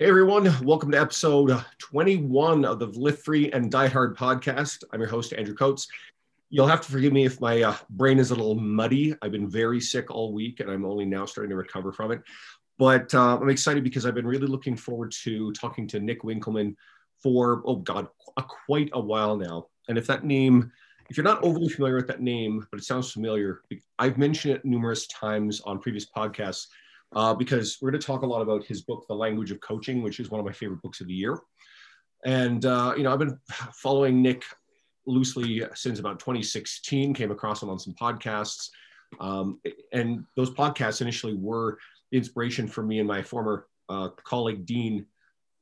Hey everyone, welcome to episode 21 of the Lift Free and Die Hard podcast. I'm your host, Andrew Coates. You'll have to forgive me if my brain is a little muddy. I've been very sick all week and I'm only now starting to recover from it. But I'm excited because I've been really looking forward to talking to Nick Winkelman for, quite a while now. And if that name, if you're not overly familiar with that name, but it sounds familiar, I've mentioned it numerous times on previous podcasts. Because we're going to talk a lot about his book, The Language of Coaching, which is one of my favorite books of the year. And, I've been following Nick loosely since about 2016, came across him on some podcasts. And those podcasts initially were the inspiration for me and my former colleague, Dean,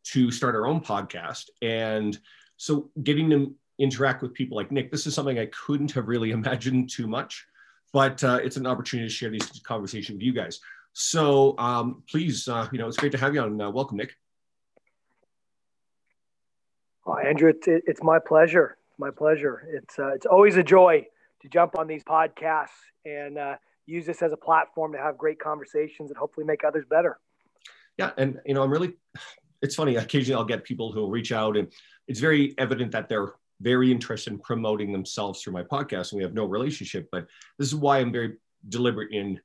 to start our own podcast. And so getting to interact with people like Nick, this is something I couldn't have really imagined too much, but it's an opportunity to share these conversations with you guys. So please, it's great to have you on. Welcome, Nick. Oh, Andrew, it's my pleasure. It's always a joy to jump on these podcasts and use this as a platform to have great conversations and hopefully make others better. Yeah, and it's funny. Occasionally, I'll get people who will reach out, and it's very evident that they're very interested in promoting themselves through my podcast, and we have no relationship. But this is why I'm very deliberate in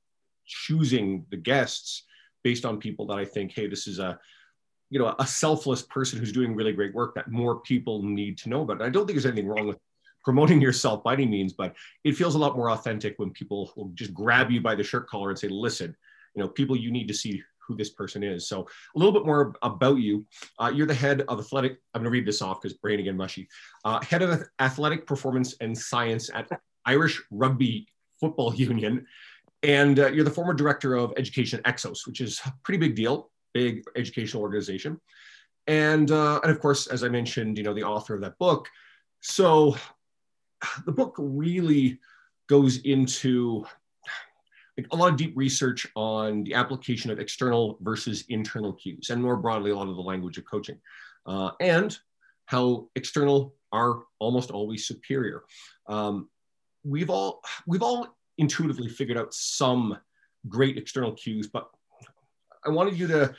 choosing the guests based on people that I think, hey, this is a selfless person who's doing really great work that more people need to know about. And I don't think there's anything wrong with promoting yourself by any means, but it feels a lot more authentic when people will just grab you by the shirt collar and say, listen, people, you need to see who this person is. So a little bit more about you. You're the head of athletic, I'm going to read this off because brain again, mushy, head of athletic performance and science at Irish Rugby Football Union. And you're the former director of education at Exos, which is a pretty big deal, big educational organization. And of course, as I mentioned, the author of that book. So the book really goes into a lot of deep research on the application of external versus internal cues, and more broadly, a lot of the language of coaching, and how external are almost always superior. We've all intuitively figured out some great external cues, but I wanted you to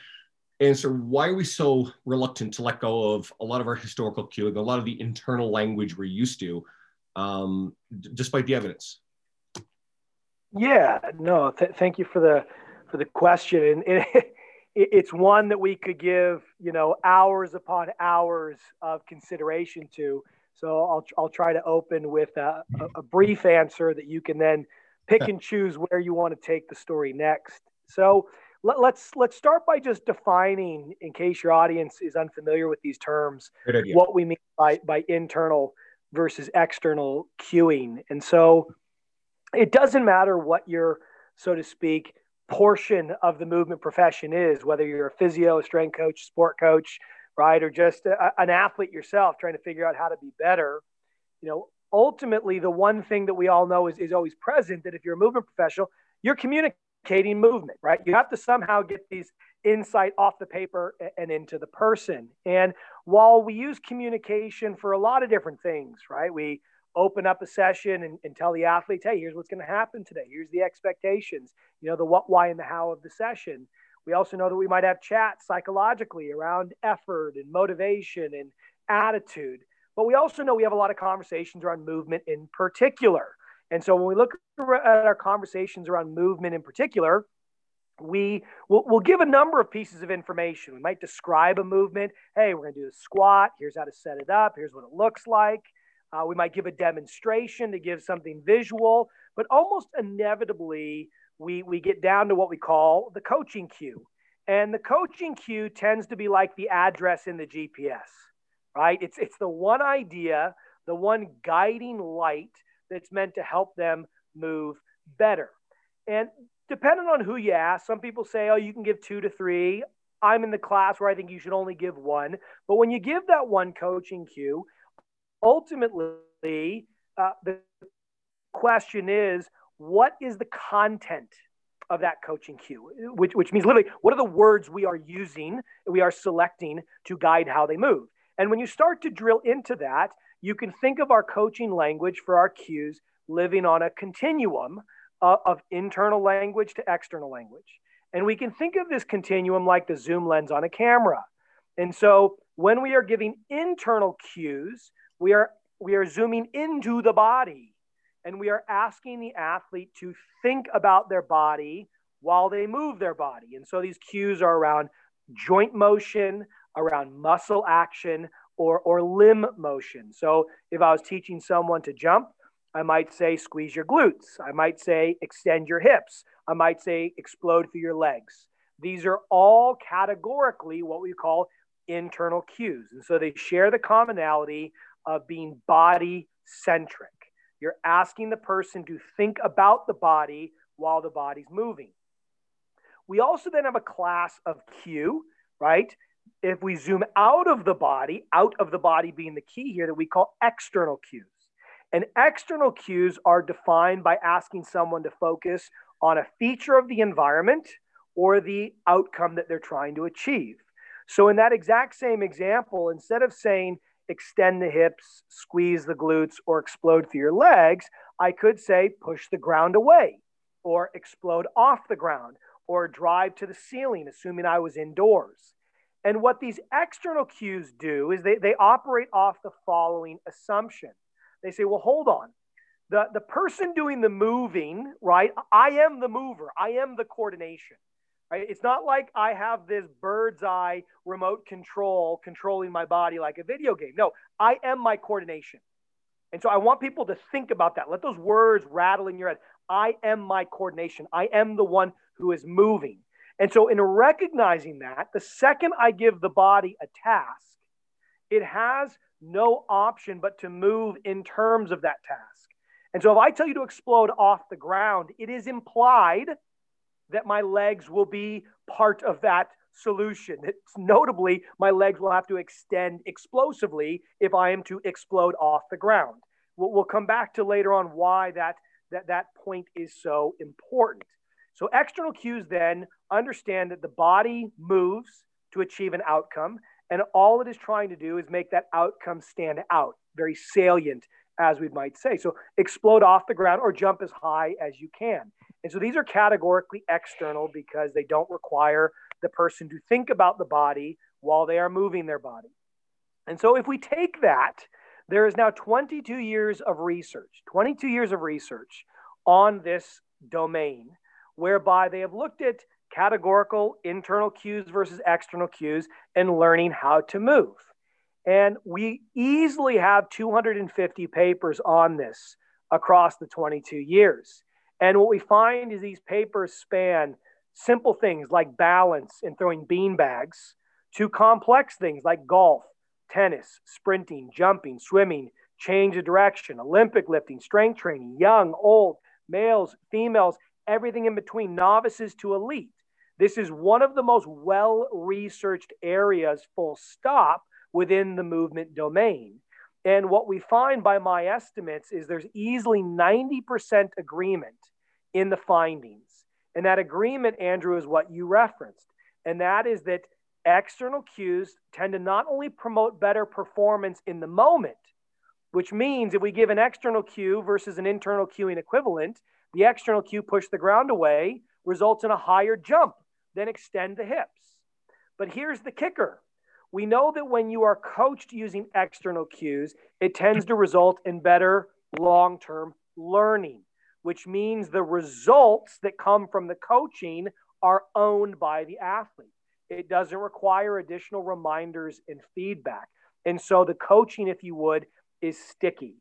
answer, why are we so reluctant to let go of a lot of our historical cueing, a lot of the internal language we're used to, despite the evidence? Yeah, no, thank you for the question. And it's one that we could give, hours upon hours of consideration to. So I'll try to open with a brief answer that you can then pick and choose where you want to take the story next. So let's start by just defining, in case your audience is unfamiliar with these terms, what we mean by internal versus external cueing. And so it doesn't matter what your, so to speak, portion of the movement profession is, whether you're a physio, a strength coach, sport coach, right, or just an athlete yourself trying to figure out how to be better. Ultimately, the one thing that we all know is always present, that if you're a movement professional, you're communicating movement, right? You have to somehow get these insight off the paper and into the person. And while we use communication for a lot of different things, right? We open up a session and tell the athletes, hey, here's what's going to happen today. Here's the expectations, the what, why, and the how of the session. We also know that we might have chats psychologically around effort and motivation and attitude. But we also know we have a lot of conversations around movement in particular. And so when we look at our conversations around movement in particular, we'll give a number of pieces of information. We might describe a movement. Hey, we're going to do a squat. Here's how to set it up. Here's what it looks like. We might give a demonstration to give something visual. But almost inevitably, we get down to what we call the coaching cue. And the coaching cue tends to be like the address in the GPS, right? It's the one idea, the one guiding light that's meant to help them move better. And depending on who you ask, some people say, oh, you can give 2 to 3. I'm in the class where I think you should only give 1. But when you give that one coaching cue, ultimately, the question is, what is the content of that coaching cue? Which means literally, what are the words we are using, we are selecting to guide how they move? And when you start to drill into that, you can think of our coaching language for our cues living on a continuum of internal language to external language. And we can think of this continuum like the zoom lens on a camera, And so when we are giving internal cues, we are zooming into the body, and we are asking the athlete to think about their body while they move their body. And so these cues are around joint motion, around muscle action, or limb motion. So if I was teaching someone to jump, I might say, squeeze your glutes. I might say, extend your hips. I might say, explode through your legs. These are all categorically what we call internal cues. And so they share the commonality of being body-centric. You're asking the person to think about the body while the body's moving. We also then have a class of cue, right? If we zoom out of the body being the key here, that we call external cues. And external cues are defined by asking someone to focus on a feature of the environment or the outcome that they're trying to achieve. So in that exact same example, instead of saying extend the hips, squeeze the glutes, or explode through your legs, I could say push the ground away, or explode off the ground, or drive to the ceiling, assuming I was indoors. And what these external cues do is they operate off the following assumption. They say, well, hold on. The person doing the moving, right? I am the mover. I am the coordination, right? It's not like I have this bird's eye remote control controlling my body like a video game. No, I am my coordination. And so I want people to think about that. Let those words rattle in your head. I am my coordination. I am the one who is moving. And so in recognizing that, the second I give the body a task, it has no option but to move in terms of that task. And so if I tell you to explode off the ground, it is implied that my legs will be part of that solution. It's notably, my legs will have to extend explosively if I am to explode off the ground. We'll come back to later on why that point is so important. So external cues then understand that the body moves to achieve an outcome, and all it is trying to do is make that outcome stand out, very salient, as we might say. So explode off the ground or jump as high as you can. And so these are categorically external because they don't require the person to think about the body while they are moving their body. And so if we take that, there is now 22 years of research on this domain, whereby they have looked at categorical internal cues versus external cues and learning how to move. And we easily have 250 papers on this across the 22 years. And what we find is these papers span simple things like balance and throwing bean bags to complex things like golf, tennis, sprinting, jumping, swimming, change of direction, Olympic lifting, strength training, young, old, males, females, everything in between, novices to elite. This is one of the most well-researched areas, full stop, within the movement domain. And what we find by my estimates is there's easily 90% agreement in the findings. And that agreement, Andrew, is what you referenced. And that is that external cues tend to not only promote better performance in the moment, which means if we give an external cue versus an internal cueing equivalent, the external cue, push the ground away, results in a higher jump, then extend the hips. But here's the kicker. We know that when you are coached using external cues, it tends to result in better long-term learning, which means the results that come from the coaching are owned by the athlete. It doesn't require additional reminders and feedback. And so the coaching, if you would, is sticky.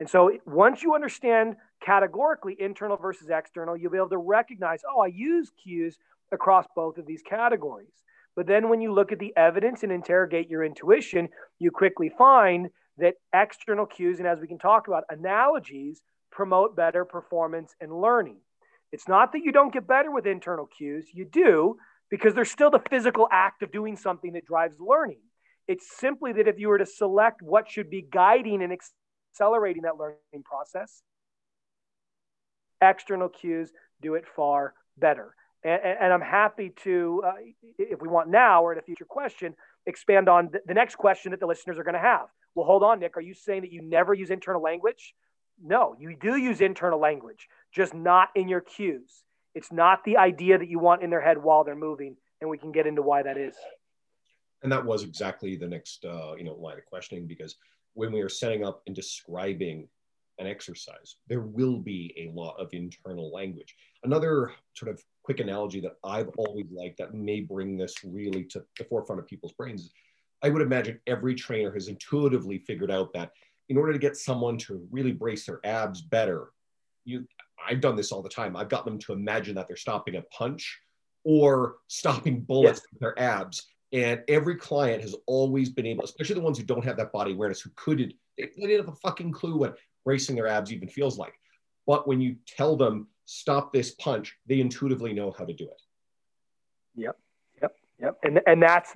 And so once you understand categorically internal versus external, you'll be able to recognize, oh, I use cues across both of these categories. But then when you look at the evidence and interrogate your intuition, you quickly find that external cues, and as we can talk about, analogies promote better performance and learning. It's not that you don't get better with internal cues. You do, because there's still the physical act of doing something that drives learning. It's simply that if you were to select what should be guiding and accelerating that learning process, external cues do it far better. And I'm happy to, if we want now or in a future question, expand on the next question that the listeners are going to have. Well, hold on, Nick. Are you saying that you never use internal language? No, you do use internal language, just not in your cues. It's not the idea that you want in their head while they're moving, and we can get into why that is. And that was exactly the next line of questioning, because when we are setting up and describing an exercise, there will be a lot of internal language. Another sort of quick analogy that I've always liked that may bring this really to the forefront of people's brains is, I would imagine every trainer has intuitively figured out that in order to get someone to really brace their abs better, I've done this all the time. I've got them to imagine that they're stopping a punch or stopping bullets with their abs. And every client has always been able, especially the ones who don't have that body awareness, who couldn't, they didn't have a fucking clue what bracing their abs even feels like. But when you tell them, stop this punch, they intuitively know how to do it. Yep. And that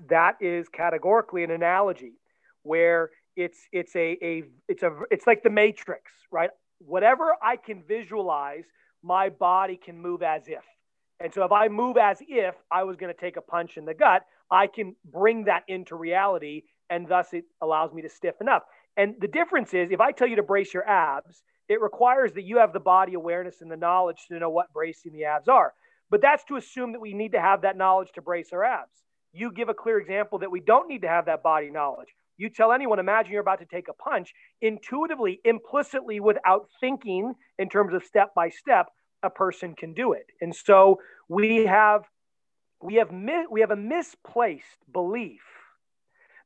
is categorically an analogy where it's like the Matrix, right? Whatever I can visualize, my body can move as if. And so if I move as if I was going to take a punch in the gut, I can bring that into reality, and thus it allows me to stiffen up. And the difference is, if I tell you to brace your abs, it requires that you have the body awareness and the knowledge to know what bracing the abs are. But that's to assume that we need to have that knowledge to brace our abs. You give a clear example that we don't need to have that body knowledge. You tell anyone, imagine you're about to take a punch, intuitively, implicitly, without thinking in terms of step by step, a person can do it. And so we have a misplaced belief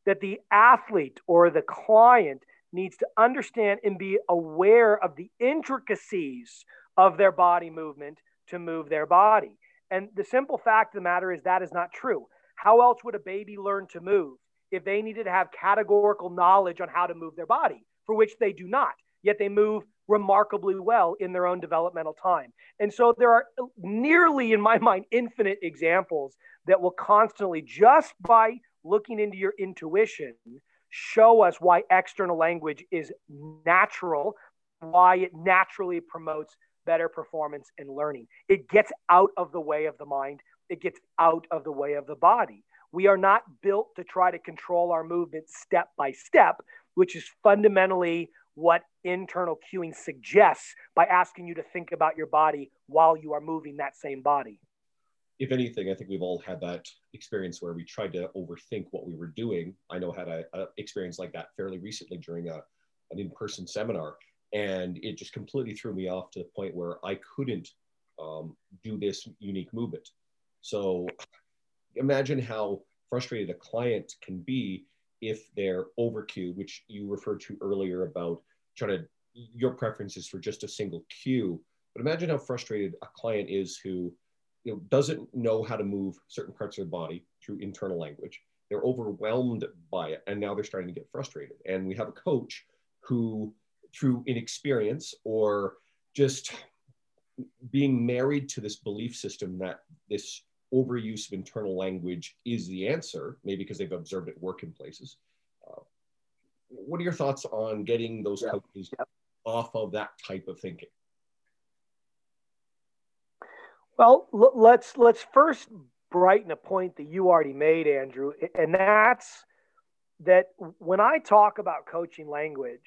that the athlete or the client needs to understand and be aware of the intricacies of their body movement to move their body. And the simple fact of the matter is that is not true. How else would a baby learn to move if they needed to have categorical knowledge on how to move their body, for which they do not, yet they move remarkably well in their own developmental time? And so there are nearly, in my mind, infinite examples that will constantly, just by looking into your intuition, show us why external language is natural, why it naturally promotes better performance and learning. It gets out of the way of the mind. It gets out of the way of the body. We are not built to try to control our movement step by step, which is fundamentally what internal cueing suggests by asking you to think about your body while you are moving that same body. If anything, I think we've all had that experience where we tried to overthink what we were doing. I know I had an experience like that fairly recently during an in-person seminar, and it just completely threw me off to the point where I couldn't do this unique movement. So imagine how frustrated a client can be if they're overcued, which you referred to earlier about your preferences for just a single cue. But imagine how frustrated a client is who doesn't know how to move certain parts of their body through internal language. They're overwhelmed by it, and now they're starting to get frustrated. And we have a coach who, through inexperience or just being married to this belief system that this overuse of internal language is the answer, maybe because they've observed it work in places. What are your thoughts on getting those coaches off of that type of thinking? Well, let's first brighten a point that you already made, Andrew, and that's that when I talk about coaching language,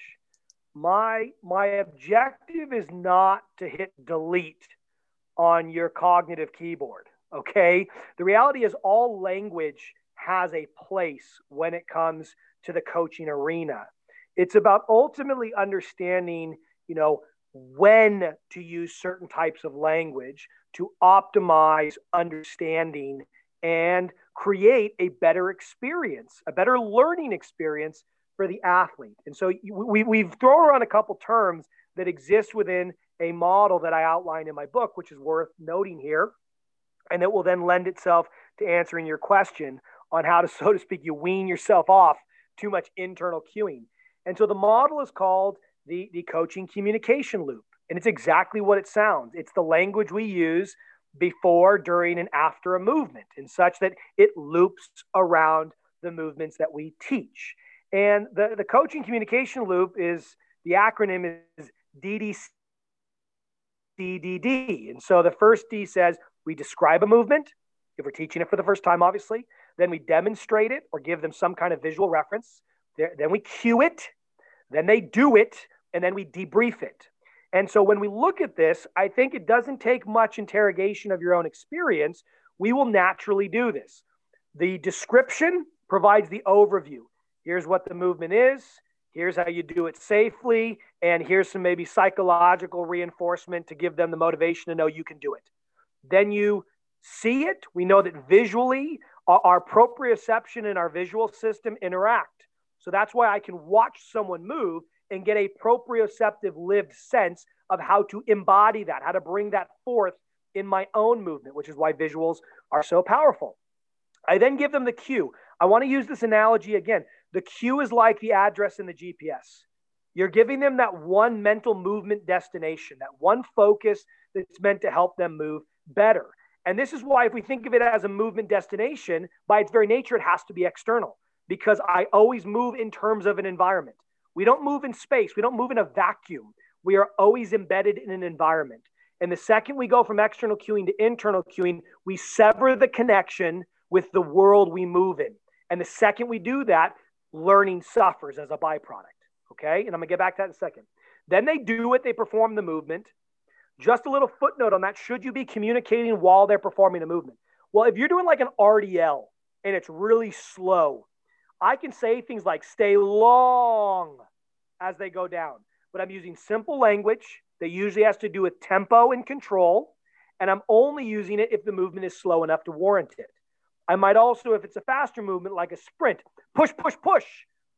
my objective is not to hit delete on your cognitive keyboard. Okay. The reality is all language has a place when it comes to the coaching arena. It's about ultimately understanding, when to use certain types of language to optimize understanding and create a better experience, a better learning experience for the athlete. And so we've thrown around a couple terms that exist within a model that I outline in my book, which is worth noting here. And it will then lend itself to answering your question on how to, so to speak, you wean yourself off too much internal cueing. And so the model is called the coaching communication loop. And it's exactly what it sounds. It's the language we use before, during, and after a movement, and such that it loops around the movements that we teach. And the coaching communication loop is, the acronym is DDCDD. And so the first D says, we describe a movement, if we're teaching it for the first time, obviously. Then we demonstrate it or give them some kind of visual reference. Then we cue it. Then they do it. And then we debrief it. And so when we look at this, I think it doesn't take much interrogation of your own experience. We will naturally do this. The description provides the overview. Here's what the movement is. Here's how you do it safely. And here's some maybe psychological reinforcement to give them the motivation to know you can do it. Then you see it. We know that visually our proprioception and our visual system interact. So that's why I can watch someone move and get a proprioceptive lived sense of how to embody that, how to bring that forth in my own movement, which is why visuals are so powerful. I then give them the cue. I want to use this analogy again. The cue is like the address in the GPS. You're giving them that one mental movement destination, that one focus that's meant to help them move better. And this is why if we think of it as a movement destination, by its very nature, it has to be external because I always move in terms of an environment. We don't move in space. We don't move in a vacuum. We are always embedded in an environment. And the second we go from external cueing to internal cueing, we sever the connection with the world we move in. And the second we do that, learning suffers as a byproduct, okay? And I'm gonna get back to that in a second. Then they do it, they perform the movement. Just a little footnote on that, should you be communicating while they're performing a movement? Well, if you're doing like an RDL and it's really slow, I can say things like stay long as they go down, but I'm using simple language that usually has to do with tempo and control, and I'm only using it if the movement is slow enough to warrant it. I might also, if it's a faster movement like a sprint, push, push, push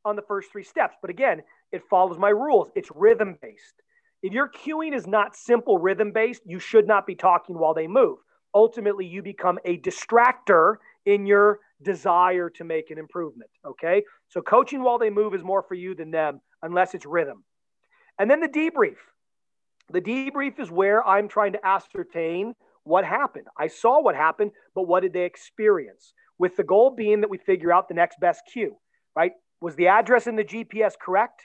on the first three steps. But again, it follows my rules. It's rhythm-based. If your cueing is not simple rhythm-based, you should not be talking while they move. Ultimately, you become a distractor in your desire to make an improvement, okay? So coaching while they move is more for you than them, unless it's rhythm. And then the debrief. The debrief is where I'm trying to ascertain what happened. I saw what happened, but what did they experience? With the goal being that we figure out the next best cue, right? Was the address in the GPS correct?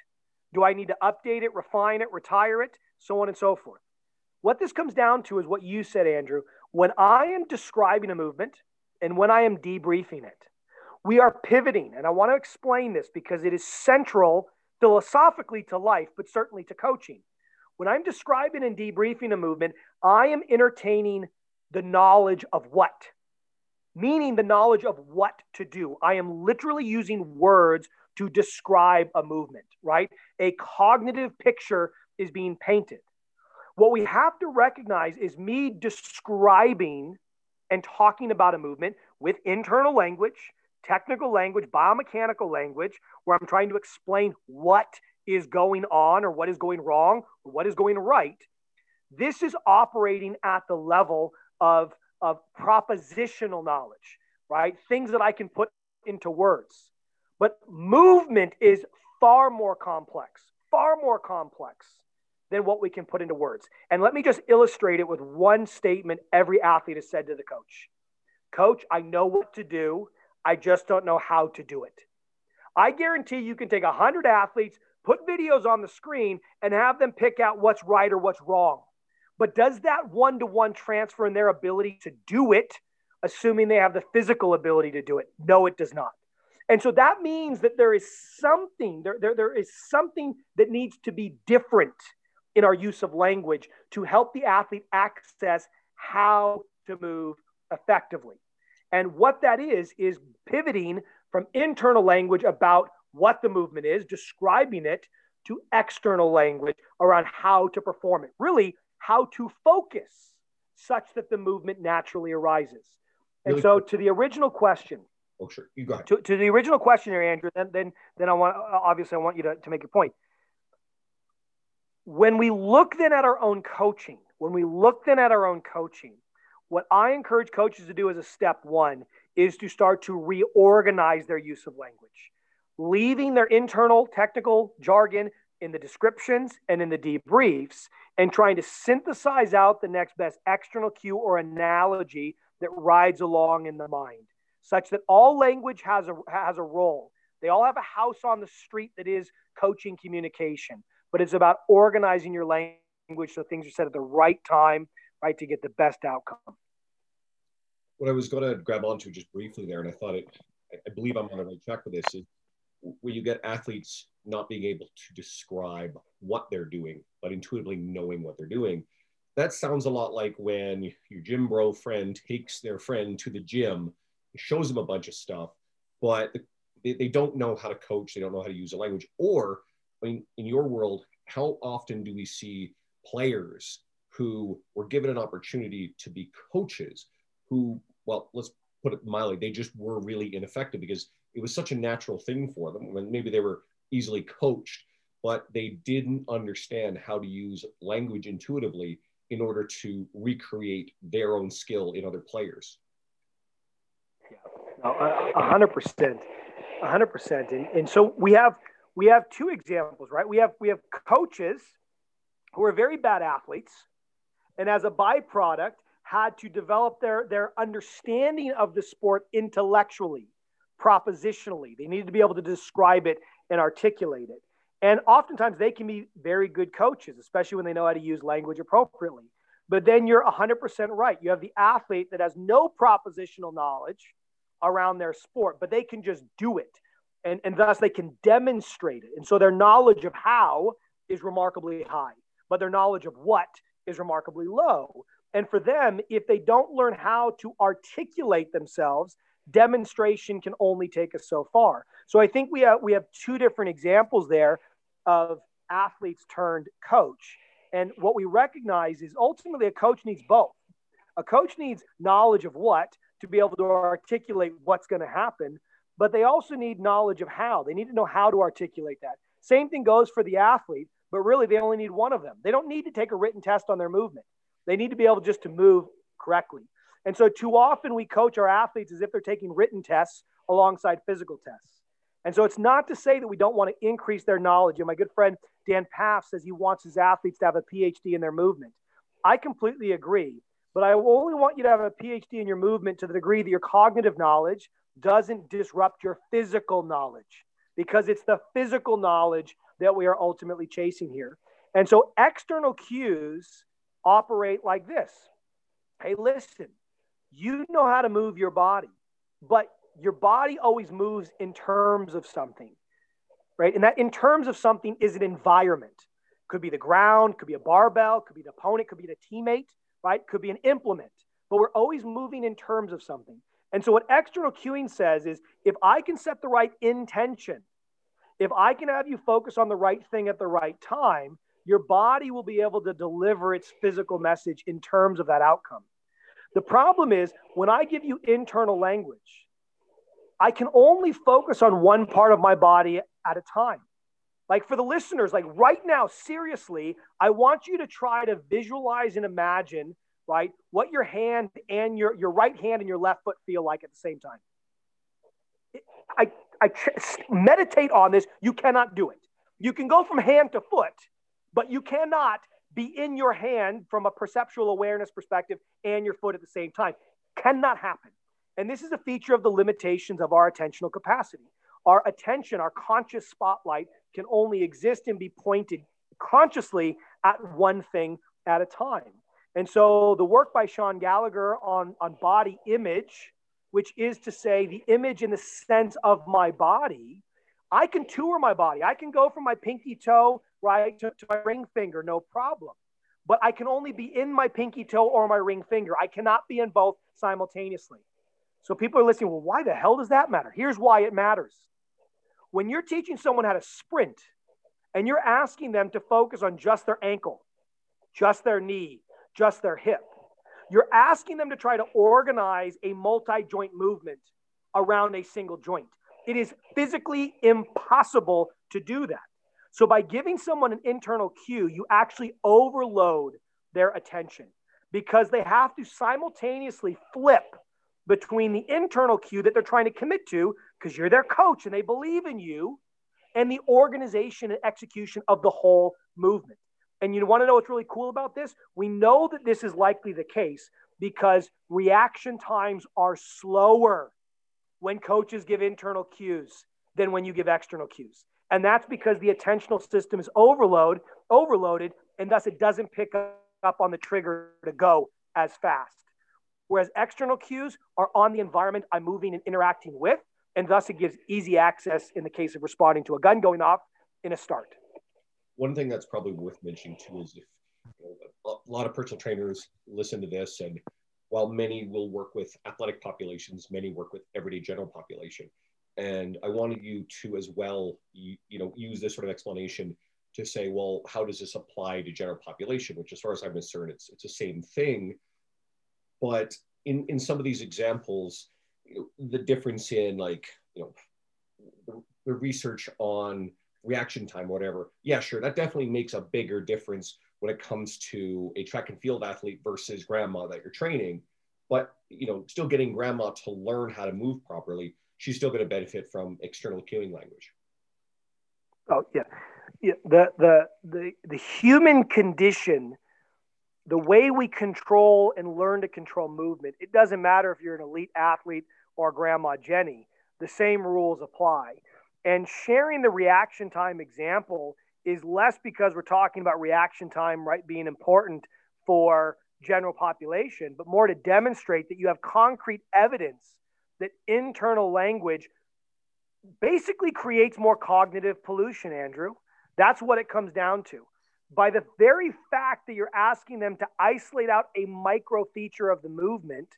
Do I need to update it, refine it, retire it, so on and so forth? What this comes down to is what you said, Andrew. When I am describing a movement and when I am debriefing it, we are pivoting. And I want to explain this because it is central philosophically to life, but certainly to coaching. When I'm describing and debriefing a movement, I am entertaining the knowledge of what, meaning the knowledge of what to do. I am literally using words to describe a movement, right? A cognitive picture is being painted. What we have to recognize is me describing and talking about a movement with internal language, technical language, biomechanical language, where I'm trying to explain what is going on or what is going wrong or what is going right. This is operating at the level of propositional knowledge, right? Things that I can put into words. But movement is far more complex than what we can put into words. And let me just illustrate it with one statement every athlete has said to the coach. Coach, I know what to do. I just don't know how to do it. I guarantee you can take 100 athletes, put videos on the screen and have them pick out what's right or what's wrong. But does that one-to-one transfer in their ability to do it, assuming they have the physical ability to do it? No, it does not. And so that means that there is something that needs to be different in our use of language to help the athlete access how to move effectively. And what that is pivoting from internal language about what the movement is, describing it, to external language around how to perform it, really how to focus such that the movement naturally arises. And really? So to the original question. Oh, sure. You go ahead. To the original question here, Andrew, then I want you to make your point. When we look then at our own coaching, what I encourage coaches to do as a step one is to start to reorganize their use of language, leaving their internal technical jargon in the descriptions and in the debriefs and trying to synthesize out the next best external cue or analogy that rides along in the mind, such that all language has a role. They all have a house on the street that is coaching communication, but it's about organizing your language so things are said at the right time, right, to get the best outcome. What I was going to grab onto just briefly there, and I believe I'm on the right track with this, is where you get athletes not being able to describe what they're doing, but intuitively knowing what they're doing. That sounds a lot like when your gym bro friend takes their friend to the gym, shows them a bunch of stuff, but the they don't know how to coach. They don't know how to use a language. Or, I mean, in your world, how often do we see players who were given an opportunity to be coaches who, well, let's put it mildly, they just were really ineffective because it was such a natural thing for them when maybe they were easily coached, but they didn't understand how to use language intuitively in order to recreate their own skill in other players. Yeah, 100%. And so we have two examples, right? We have coaches who are very bad athletes, and as a byproduct, had to develop their understanding of the sport intellectually, propositionally. They needed to be able to describe it and articulate it. And oftentimes they can be very good coaches, especially when they know how to use language appropriately. But then you're 100% right. You have the athlete that has no propositional knowledge around their sport, but they can just do it. And thus they can demonstrate it. And so their knowledge of how is remarkably high, but their knowledge of what is remarkably low. And for them, if they don't learn how to articulate themselves, demonstration can only take us so far. So I think we have two different examples there of athletes turned coach. And what we recognize is ultimately a coach needs both. A coach needs knowledge of what to be able to articulate what's going to happen, but they also need knowledge of how. They need to know how to articulate that. Same thing goes for the athlete, but really they only need one of them. They don't need to take a written test on their movement. They need to be able just to move correctly. And so too often we coach our athletes as if they're taking written tests alongside physical tests. And so it's not to say that we don't want to increase their knowledge. And my good friend Dan Paff says he wants his athletes to have a PhD in their movement. I completely agree, but I only want you to have a PhD in your movement to the degree that your cognitive knowledge doesn't disrupt your physical knowledge, because it's the physical knowledge that we are ultimately chasing here. And so external cues operate like this. Hey, listen, you know how to move your body, but your body always moves in terms of something, right? And that in terms of something is an environment. Could be the ground, could be a barbell, could be the opponent, could be the teammate, right? Could be an implement, but we're always moving in terms of something. And so what external cueing says is if I can set the right intention, if I can have you focus on the right thing at the right time, your body will be able to deliver its physical message in terms of that outcome. The problem is when I give you internal language, I can only focus on one part of my body at a time. Like for the listeners, like right now, seriously, I want you to try to visualize and imagine, right, what your hand and your right hand and your left foot feel like at the same time. I meditate on this. You cannot do it. You can go from hand to foot, but you cannot be in your hand from a perceptual awareness perspective and your foot at the same time. Cannot happen. And this is a feature of the limitations of our attentional capacity. Our attention, our conscious spotlight can only exist and be pointed consciously at one thing at a time. And so the work by Sean Gallagher on body image, which is to say the image in the sense of my body, I can tour my body. I can go from my pinky toe right to my ring finger, no problem. But I can only be in my pinky toe or my ring finger. I cannot be in both simultaneously. So people are listening, well, why the hell does that matter? Here's why it matters. When you're teaching someone how to sprint and you're asking them to focus on just their ankle, just their knee, just their hip, you're asking them to try to organize a multi-joint movement around a single joint. It is physically impossible to do that. So by giving someone an internal cue, you actually overload their attention because they have to simultaneously flip between the internal cue that they're trying to commit to because you're their coach and they believe in you, and the organization and execution of the whole movement. And you want to know what's really cool about this? We know that this is likely the case because reaction times are slower when coaches give internal cues than when you give external cues. And that's because the attentional system is overloaded, and thus it doesn't pick up on the trigger to go as fast. Whereas external cues are on the environment I'm moving and interacting with, and thus it gives easy access in the case of responding to a gun going off in a start. One thing that's probably worth mentioning too is if a lot of personal trainers listen to this, and while many will work with athletic populations, many work with everyday general population. And I wanted you to as well, you know, use this sort of explanation to say, well, how does this apply to general population? Which, as far as I'm concerned, it's the same thing. But in some of these examples, you know, the difference in, like, you know, the research on reaction time, whatever. Yeah, sure, that definitely makes a bigger difference when it comes to a track and field athlete versus grandma that you're training. But, you know, still getting grandma to learn how to move properly, she's still going to benefit from external cueing language. Oh, yeah. Yeah, the human condition, the way we control and learn to control movement, it doesn't matter if you're an elite athlete or Grandma Jenny, the same rules apply. And sharing the reaction time example is less because we're talking about reaction time, right, being important for general population, but more to demonstrate that you have concrete evidence that internal language basically creates more cognitive pollution, Andrew. That's what it comes down to. By the very fact that you're asking them to isolate out a micro feature of the movement,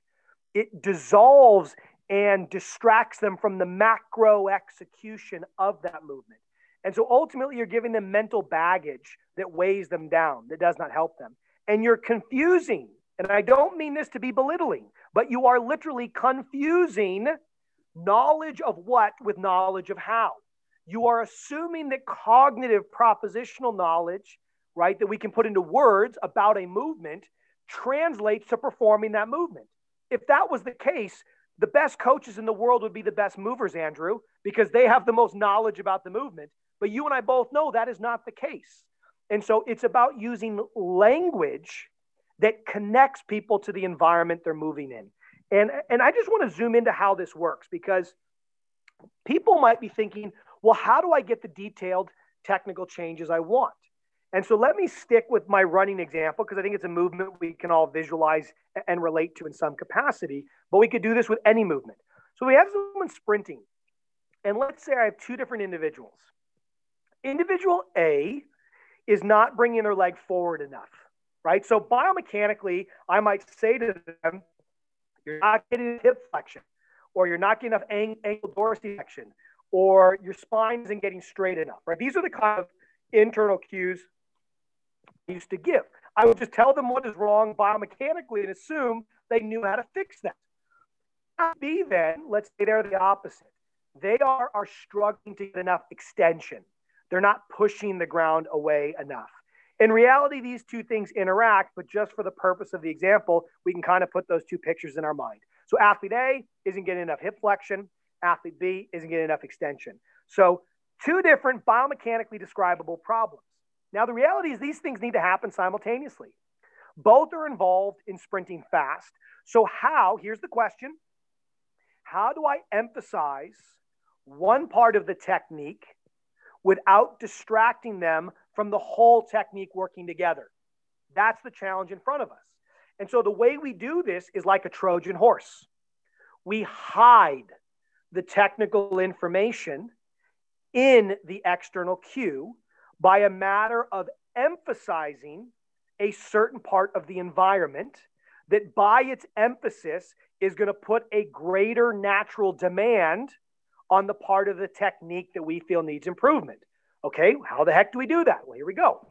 it dissolves and distracts them from the macro execution of that movement. And so ultimately you're giving them mental baggage that weighs them down, that does not help them. And you're confusing, and I don't mean this to be belittling, but you are literally confusing knowledge of what with knowledge of how. You are assuming that cognitive propositional knowledge, right, that we can put into words about a movement translates to performing that movement. If that was the case, the best coaches in the world would be the best movers, Andrew, because they have the most knowledge about the movement. But you and I both know that is not the case. And so it's about using language that connects people to the environment they're moving in. And I just want to zoom into how this works, because people might be thinking, well, how do I get the detailed technical changes I want? And so let me stick with my running example, because I think it's a movement we can all visualize and relate to in some capacity, but we could do this with any movement. So we have someone sprinting, and let's say I have two different individuals. Individual A is not bringing their leg forward enough, right? So biomechanically, I might say to them, you're not getting hip flexion, or you're not getting enough ankle dorsiflexion, or your spine isn't getting straight enough, right? These are the kind of internal cues I used to give. I would just tell them what is wrong biomechanically and assume they knew how to fix that. B then, let's say they're the opposite. They are struggling to get enough extension. They're not pushing the ground away enough. In reality, these two things interact, but just for the purpose of the example, we can kind of put those two pictures in our mind. So athlete A isn't getting enough hip flexion. Athlete B isn't getting enough extension. So two different biomechanically describable problems. Now, the reality is these things need to happen simultaneously. Both are involved in sprinting fast. So how, here's the question, how do I emphasize one part of the technique without distracting them from the whole technique working together? That's the challenge in front of us. And so the way we do this is like a Trojan horse. We hide the technical information in the external cue by a matter of emphasizing a certain part of the environment that by its emphasis is going to put a greater natural demand on the part of the technique that we feel needs improvement. Okay, how the heck do we do that? Well, here we go.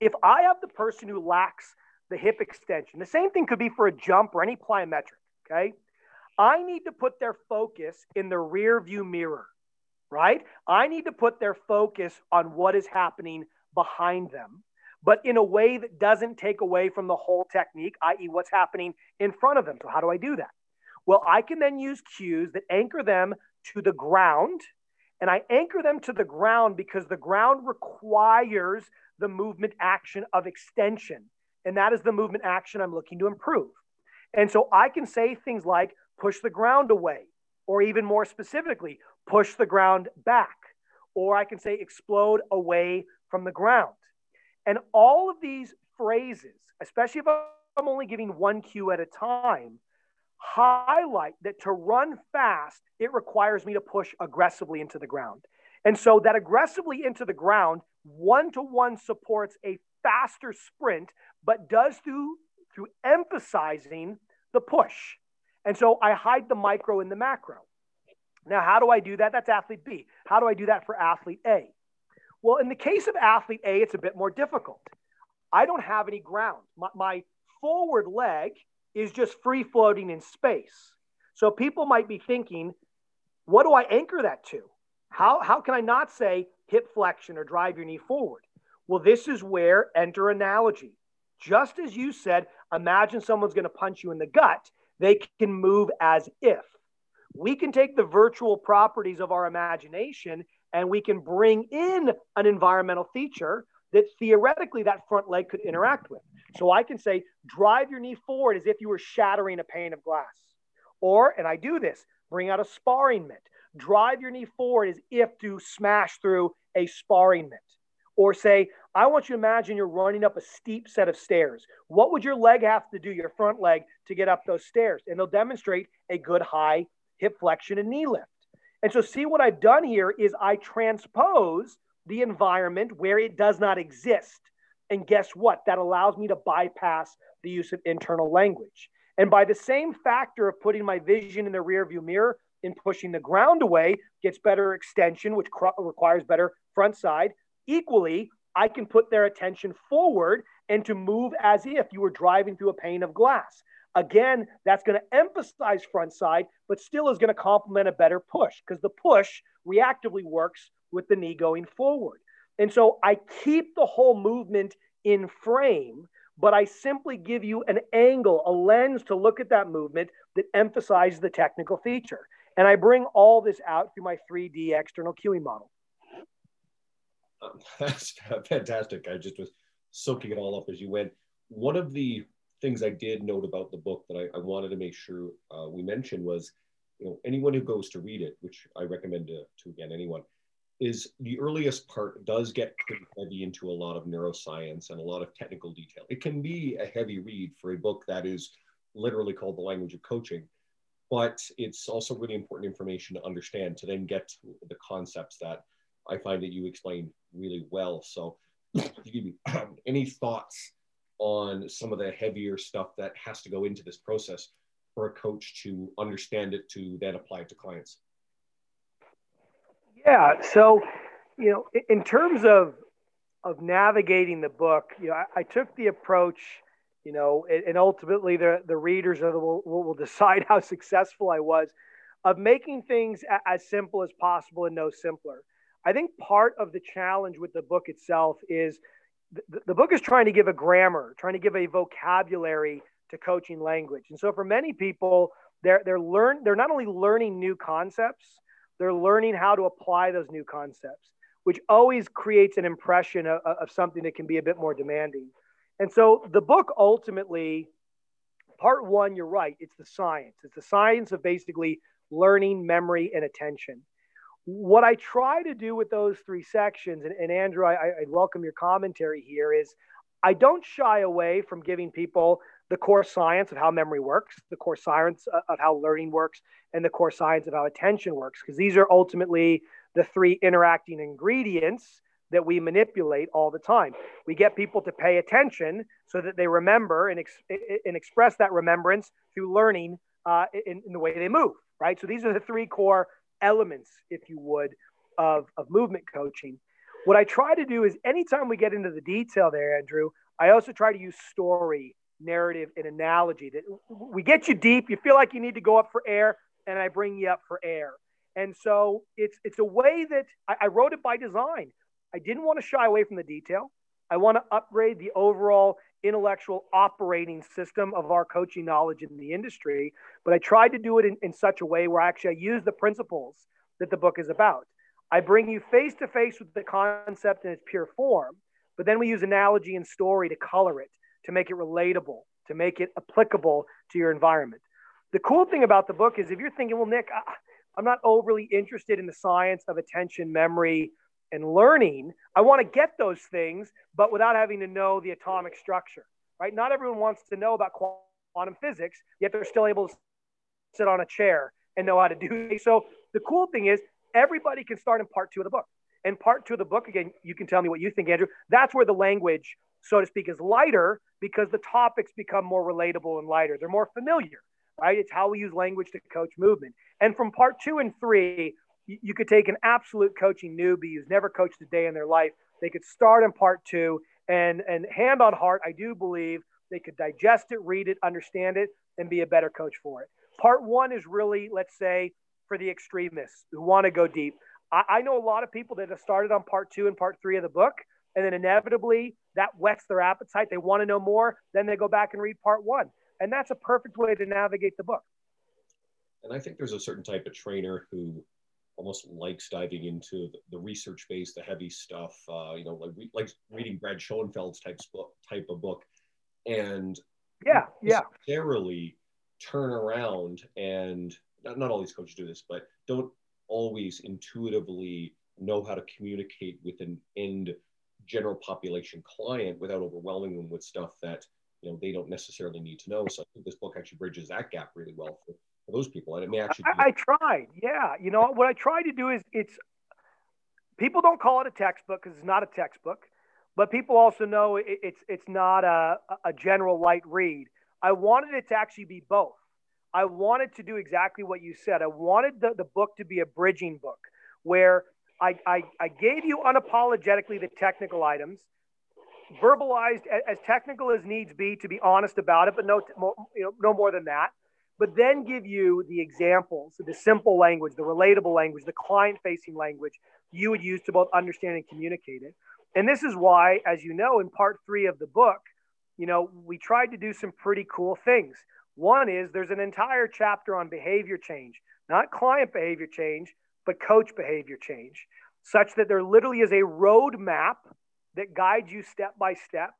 If I have the person who lacks the hip extension, the same thing could be for a jump or any plyometric, okay? I need to put their focus in the rear view mirror, right? I need to put their focus on what is happening behind them, but in a way that doesn't take away from the whole technique, i.e. what's happening in front of them. So how do I do that? Well, I can then use cues that anchor them to the ground, and I anchor them to the ground because the ground requires the movement action of extension, and that is the movement action I'm looking to improve. And so I can say things like, push the ground away, or even more specifically, push the ground back, or I can say explode away from the ground. And all of these phrases, especially if I'm only giving one cue at a time, highlight that to run fast, it requires me to push aggressively into the ground. And so that aggressively into the ground, one-to-one supports a faster sprint, but does through emphasizing the push. And so I hide the micro in the macro. Now, how do I do that? That's athlete B. How do I do that for athlete A? Well, in the case of athlete A, it's a bit more difficult. I don't have any ground. My forward leg is just free floating in space. So people might be thinking, what do I anchor that to? How can I not say hip flexion or drive your knee forward? Well, this is where enter analogy. Just as you said, imagine someone's going to punch you in the gut. They can move as if. We can take the virtual properties of our imagination and we can bring in an environmental feature that theoretically that front leg could interact with. So I can say, drive your knee forward as if you were shattering a pane of glass. Or, and I do this, bring out a sparring mitt. Drive your knee forward as if to smash through a sparring mitt. Or say, I want you to imagine you're running up a steep set of stairs. What would your leg have to do, your front leg, to get up those stairs? And they'll demonstrate a good high hip flexion and knee lift. And so see what I've done here is I transpose the environment where it does not exist. And guess what? That allows me to bypass the use of internal language. And by the same factor of putting my vision in the rearview mirror and pushing the ground away, gets better extension, which requires better front side. Equally, I can put their attention forward and to move as if you were driving through a pane of glass. Again, that's going to emphasize front side, but still is going to complement a better push because the push reactively works with the knee going forward. And so I keep the whole movement in frame, but I simply give you an angle, a lens to look at that movement that emphasizes the technical feature. And I bring all this out through my 3D external cueing model. That's fantastic. I just was soaking it all up as you went. One of the things I did note about the book that I wanted to make sure we mentioned was, you know, anyone who goes to read it, which I recommend to again, anyone, is the earliest part does get pretty heavy into a lot of neuroscience and a lot of technical detail. It can be a heavy read for a book that is literally called The Language of Coaching, but it's also really important information to understand to then get to the concepts that I find that you explained really well. So any thoughts on some of the heavier stuff that has to go into this process for a coach to understand it, to then apply it to clients? Yeah, so, you know, in terms of navigating the book, you know, I took the approach, you know, and ultimately the readers will decide how successful I was, of making things as simple as possible and no simpler. I think part of the challenge with the book itself is the book is trying to give a grammar, trying to give a vocabulary to coaching language. And so for many people, they're not only learning new concepts, they're learning how to apply those new concepts, which always creates an impression of something that can be a bit more demanding. And so the book ultimately, part one, you're right, it's the science. It's the science of basically learning, memory, and attention. What I try to do with those three sections, and Andrew, I welcome your commentary here, is I don't shy away from giving people the core science of how memory works, the core science of how learning works, and the core science of how attention works, because these are ultimately the three interacting ingredients that we manipulate all the time. We get people to pay attention so that they remember and express that remembrance through learning in the way they move, right? So these are the three core elements, if you would, of movement coaching. What I try to do is anytime we get into the detail there, Andrew, I also try to use story, narrative, and analogy. That we get you deep, you feel like you need to go up for air, and I bring you up for air. And so it's a way that I wrote it by design. I didn't want to shy away from the detail. I want to upgrade the overall intellectual operating system of our coaching knowledge in the industry, but I tried to do it in such a way where actually I use the principles that the book is about. I bring you face to face with the concept in its pure form, but then we use analogy and story to color it, to make it relatable, to make it applicable to your environment. The cool thing about the book is if you're thinking, well, Nick, I'm not overly interested in the science of attention, memory, and learning, I want to get those things, but without having to know the atomic structure, right? Not everyone wants to know about quantum physics, yet they're still able to sit on a chair and know how to do it. So the cool thing is everybody can start in part two of the book. And part two of the book, again, you can tell me what you think, Andrew. That's where the language, so to speak, is lighter because the topics become more relatable and lighter. They're more familiar. right? It's how we use language to coach movement. And from part 2 and 3, you could take an absolute coaching newbie who's never coached a day in their life. They could start in part 2 and hand on heart, I do believe they could digest it, read it, understand it, and be a better coach for it. Part 1 is really, let's say, for the extremists who want to go deep. I know a lot of people that have started on part 2 and part 3 of the book, and then inevitably that whets their appetite. They want to know more. Then they go back and read part 1. And that's a perfect way to navigate the book. And I think there's a certain type of trainer who almost likes diving into the research base, the heavy stuff, like reading Brad Schoenfeld's type of book. And yeah, necessarily turn around, and not all these coaches do this, but don't always intuitively know how to communicate with an end general population client without overwhelming them with stuff that, you know, they don't necessarily need to know. So I think this book actually bridges that gap really well for those people. And it may actually I tried. Yeah. You know, what I try to do is people don't call it a textbook because it's not a textbook, but people also know it's not a general light read. I wanted it to actually be both. I wanted to do exactly what you said. I wanted the book to be a bridging book where I gave you unapologetically the technical items, verbalized as technical as needs be to be honest about it, but no more than that. But then give you the examples, the simple language, the relatable language, the client-facing language you would use to both understand and communicate it. And this is why, as you know, in part 3 of the book, you know, we tried to do some pretty cool things. One is there's an entire chapter on behavior change, not client behavior change, but coach behavior change, such that there literally is a roadmap that guides you step by step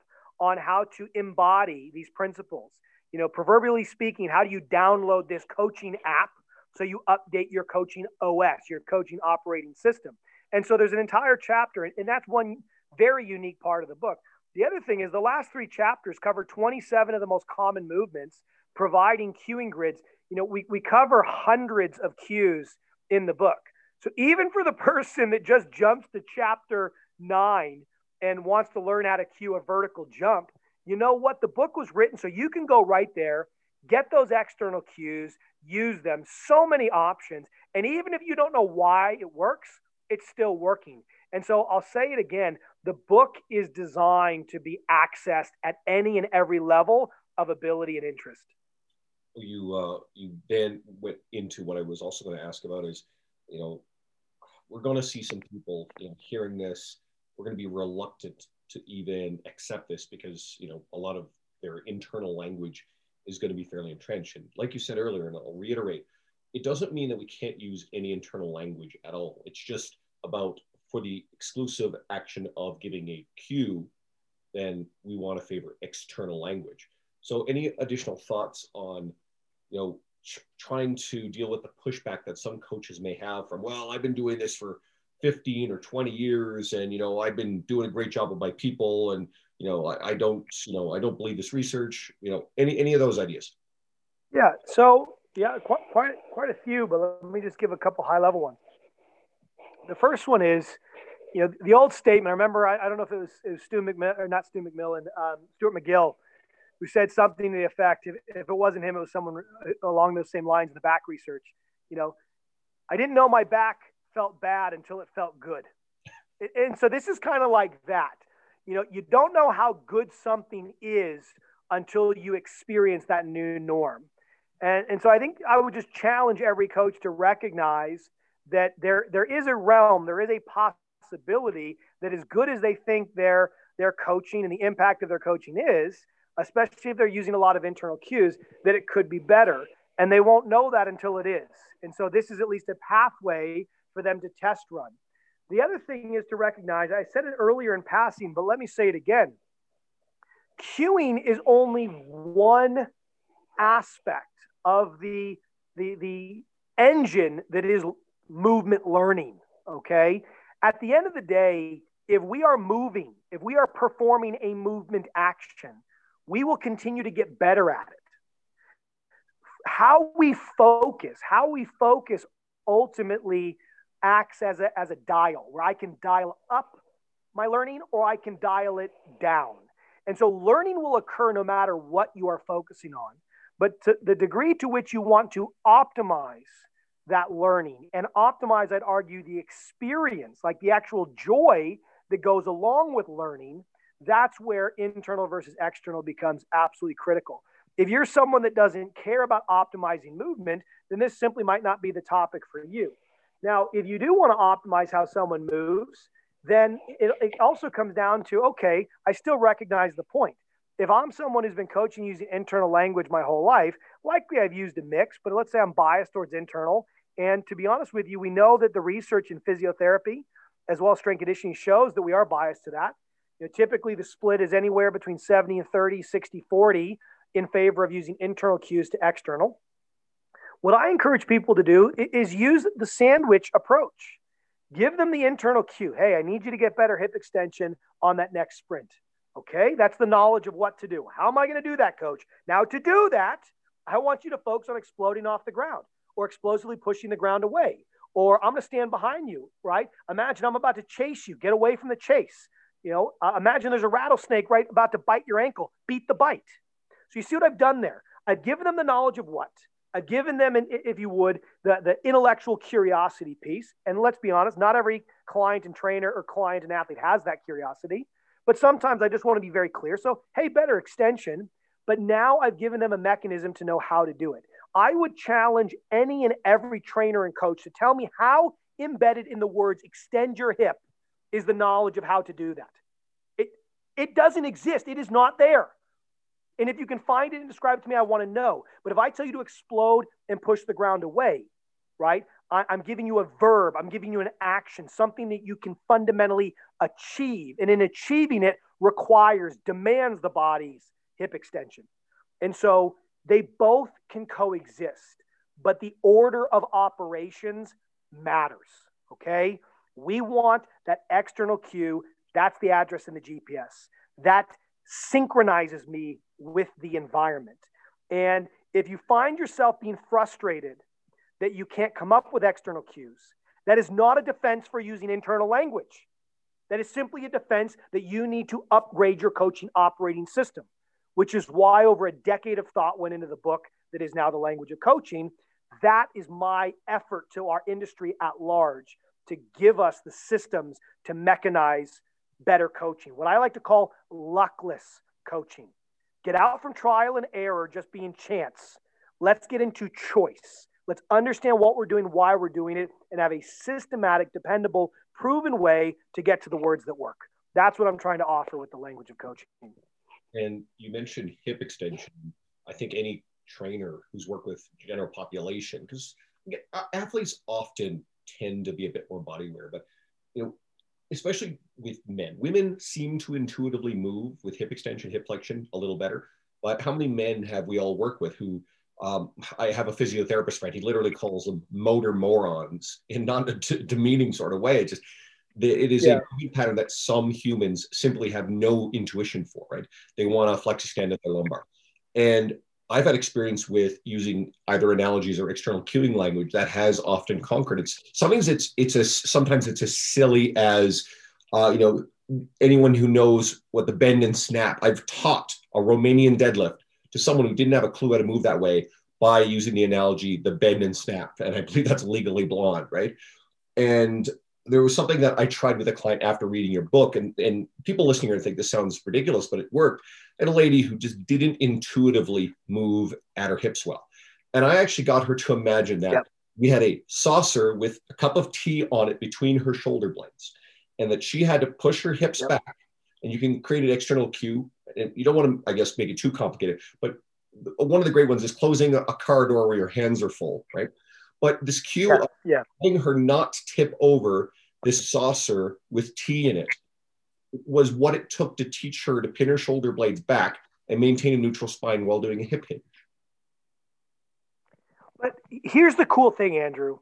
on how to embody these principles. You know, proverbially speaking, how do you download this coaching app so you update your coaching OS, your coaching operating system? And so there's an entire chapter, and that's one very unique part of the book. The other thing is the last 3 chapters cover 27 of the most common movements, providing cueing grids. You know, we cover hundreds of cues in the book. So even for the person that just jumps to chapter 9 and wants to learn how to cue a vertical jump, you know what? The book was written so you can go right there, get those external cues, use them, so many options. And even if you don't know why it works, it's still working. And so I'll say it again, the book is designed to be accessed at any and every level of ability and interest. You then went into what I was also going to ask about is, you know, we're going to see some people, you know, hearing this, we're going to be reluctant to even accept this because, you know, a lot of their internal language is going to be fairly entrenched. And like you said earlier, and I'll reiterate, it doesn't mean that we can't use any internal language at all. It's just about for the exclusive action of giving a cue, then we want to favor external language. So any additional thoughts on, you know, trying to deal with the pushback that some coaches may have from, well, I've been doing this for 15 or 20 years and, you know, I've been doing a great job with my people and, you know, I don't believe this research, you know, any of those ideas? Yeah. So yeah, quite a few, but let me just give a couple high level ones. The first one is, you know, the old statement, I remember, I don't know if it was Stuart McGill, who said something to the effect, if it wasn't him, it was someone along those same lines in the back research. You know, I didn't know my back felt bad until it felt good. And so this is kind of like that. You know, you don't know how good something is until you experience that new norm. And so I think I would just challenge every coach to recognize that there is a realm, there is a possibility that as good as they think their coaching and the impact of their coaching is, especially if they're using a lot of internal cues, that it could be better. And they won't know that until it is. And so this is at least a pathway for them to test run. The other thing is to recognize, I said it earlier in passing, but let me say it again. Cueing is only one aspect of the engine that is movement learning, okay? At the end of the day, if we are moving, if we are performing a movement action, we will continue to get better at it. How we focus ultimately acts as a dial where I can dial up my learning or I can dial it down. And so learning will occur no matter what you are focusing on. But to the degree to which you want to optimize that learning and optimize, I'd argue, the experience, like the actual joy that goes along with learning, that's where internal versus external becomes absolutely critical. If you're someone that doesn't care about optimizing movement, then this simply might not be the topic for you. Now, if you do want to optimize how someone moves, then it also comes down to, okay, I still recognize the point. If I'm someone who's been coaching using internal language my whole life, likely I've used a mix, but let's say I'm biased towards internal. And to be honest with you, we know that the research in physiotherapy, as well as strength conditioning, shows that we are biased to that. You know, typically the split is anywhere between 70 and 30, 60, 40 in favor of using internal cues to external. What I encourage people to do is use the sandwich approach. Give them the internal cue. Hey, I need you to get better hip extension on that next sprint. Okay, that's the knowledge of what to do. How am I going to do that, coach? Now, to do that, I want you to focus on exploding off the ground or explosively pushing the ground away. Or I'm going to stand behind you, right? Imagine I'm about to chase you. Get away from the chase. You know, imagine there's a rattlesnake right about to bite your ankle. Beat the bite. So you see what I've done there? I've given them the knowledge of what? I've given them, if you would, the intellectual curiosity piece. And let's be honest, not every client and trainer or client and athlete has that curiosity. But sometimes I just want to be very clear. So, hey, better extension. But now I've given them a mechanism to know how to do it. I would challenge any and every trainer and coach to tell me how embedded in the words extend your hip is the knowledge of how to do that. It doesn't exist. It is not there. And if you can find it and describe it to me, I want to know. But if I tell you to explode and push the ground away, right, I'm giving you a verb. I'm giving you an action, something that you can fundamentally achieve. And in achieving it requires, demands the body's hip extension. And so they both can coexist, but the order of operations matters, okay? We want that external cue. That's the address in the GPS. That synchronizes me with the environment. And if you find yourself being frustrated that you can't come up with external cues, that is not a defense for using internal language. That is simply a defense that you need to upgrade your coaching operating system, which is why over a decade of thought went into the book that is now The Language of Coaching. That is my effort to our industry at large, to give us the systems to mechanize better coaching, what I like to call luckless coaching. Get out from trial and error, just being chance. Let's get into choice. Let's understand what we're doing, why we're doing it, and have a systematic, dependable, proven way to get to the words that work. That's what I'm trying to offer with The Language of Coaching. And you mentioned hip extension. I think any trainer who's worked with general population, because athletes often tend to be a bit more body aware, but you know, especially with men, women seem to intuitively move with hip extension, hip flexion a little better. But how many men have we all worked with who? I have a physiotherapist friend. He literally calls them motor morons in not a demeaning sort of way. It's just, it is a movement pattern that some humans simply have no intuition for, right? They want to flex extend at their lumbar. And I've had experience with using either analogies or external cueing language that has often conquered. Sometimes it's as silly as, you know, anyone who knows what the bend and snap. I've taught a Romanian deadlift to someone who didn't have a clue how to move that way by using the analogy, the bend and snap. And I believe that's Legally Blonde, right? And there was something that I tried with a client after reading your book, and people listening here think this sounds ridiculous, but it worked. And a lady who just didn't intuitively move at her hips well. And I actually got her to imagine that we had a saucer with a cup of tea on it between her shoulder blades, and that she had to push her hips back. And you can create an external cue. And you don't want to, I guess, make it too complicated, but one of the great ones is closing a car door where your hands are full, right? But this cue of letting her not tip over this saucer with tea in it was what it took to teach her to pin her shoulder blades back and maintain a neutral spine while doing a hip hinge. But here's the cool thing, Andrew.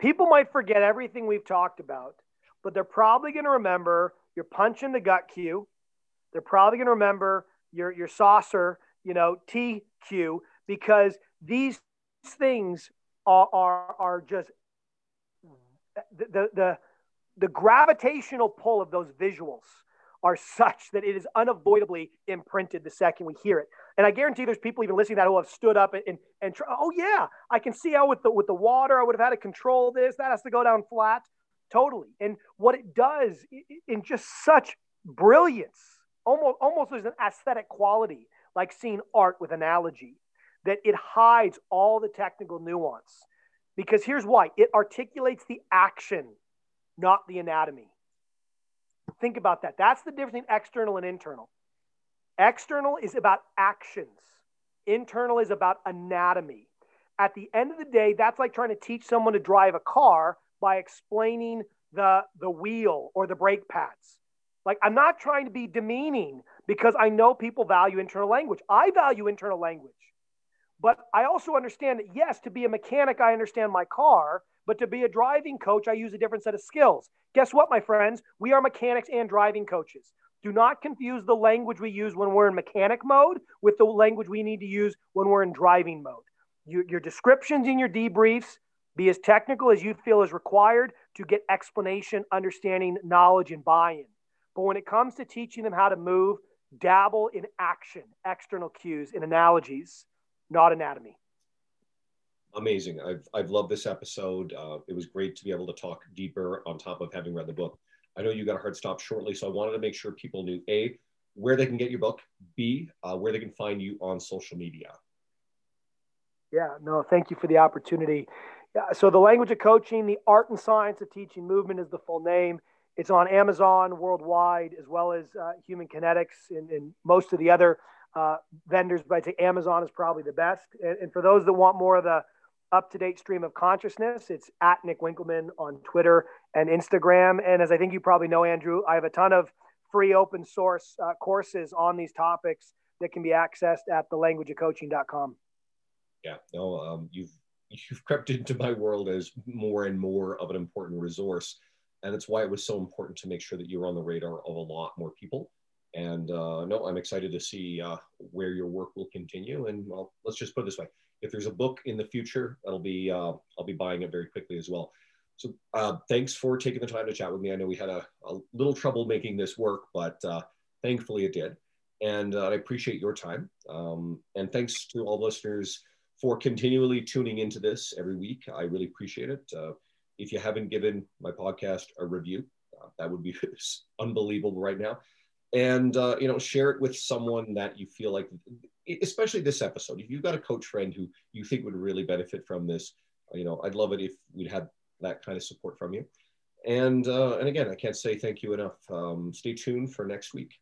People might forget everything we've talked about, but they're probably going to remember your punch in the gut cue. They're probably going to remember your saucer, you know, TQ, because these things are just the gravitational pull of those visuals are such that it is unavoidably imprinted the second we hear it. And I guarantee there's people even listening that will have stood up and try, oh yeah, I can see how with the water, I would have had to control this. That has to go down flat. Totally. And what it does in just such brilliance, almost there's an aesthetic quality, like seeing art with analogy, that it hides all the technical nuance. Because here's why. It articulates the action, not the anatomy. Think about that. That's the difference between external and internal. External is about actions. Internal is about anatomy. At the end of the day, that's like trying to teach someone to drive a car by explaining the wheel or the brake pads. Like, I'm not trying to be demeaning because I know people value internal language. I value internal language. But I also understand that, yes, to be a mechanic, I understand my car, but to be a driving coach, I use a different set of skills. Guess what, my friends? We are mechanics and driving coaches. Do not confuse the language we use when we're in mechanic mode with the language we need to use when we're in driving mode. Your descriptions and your debriefs, be as technical as you feel is required to get explanation, understanding, knowledge, and buy-in. But when it comes to teaching them how to move, dabble in action, external cues, and analogies, not anatomy. Amazing. I've loved this episode. It was great to be able to talk deeper on top of having read the book. I know you got a hard stop shortly, so I wanted to make sure people knew, A, where they can get your book, B, where they can find you on social media. Yeah, no, thank you for the opportunity. Yeah, so The Language of Coaching, The Art and Science of Teaching Movement is the full name. It's on Amazon worldwide, as well as Human Kinetics and most of the other vendors, but I'd say Amazon is probably the best. And for those that want more of the up-to-date stream of consciousness, it's at Nick Winkelman on Twitter and Instagram. And as I think you probably know, Andrew, I have a ton of free open source courses on these topics that can be accessed at thelanguageofcoaching.com. Yeah, no, you've crept into my world as more and more of an important resource. And that's why it was so important to make sure that you're on the radar of a lot more people. And no, I'm excited to see where your work will continue. And well, let's just put it this way. If there's a book in the future, that'll be, I'll be buying it very quickly as well. So thanks for taking the time to chat with me. I know we had a little trouble making this work, but thankfully it did. And I appreciate your time. And thanks to all listeners for continually tuning into this every week. I really appreciate it. If you haven't given my podcast a review, that would be unbelievable right now. And, you know, share it with someone that you feel like, especially this episode, if you've got a coach friend who you think would really benefit from this, you know, I'd love it if we'd had that kind of support from you. And again, I can't say thank you enough. Stay tuned for next week.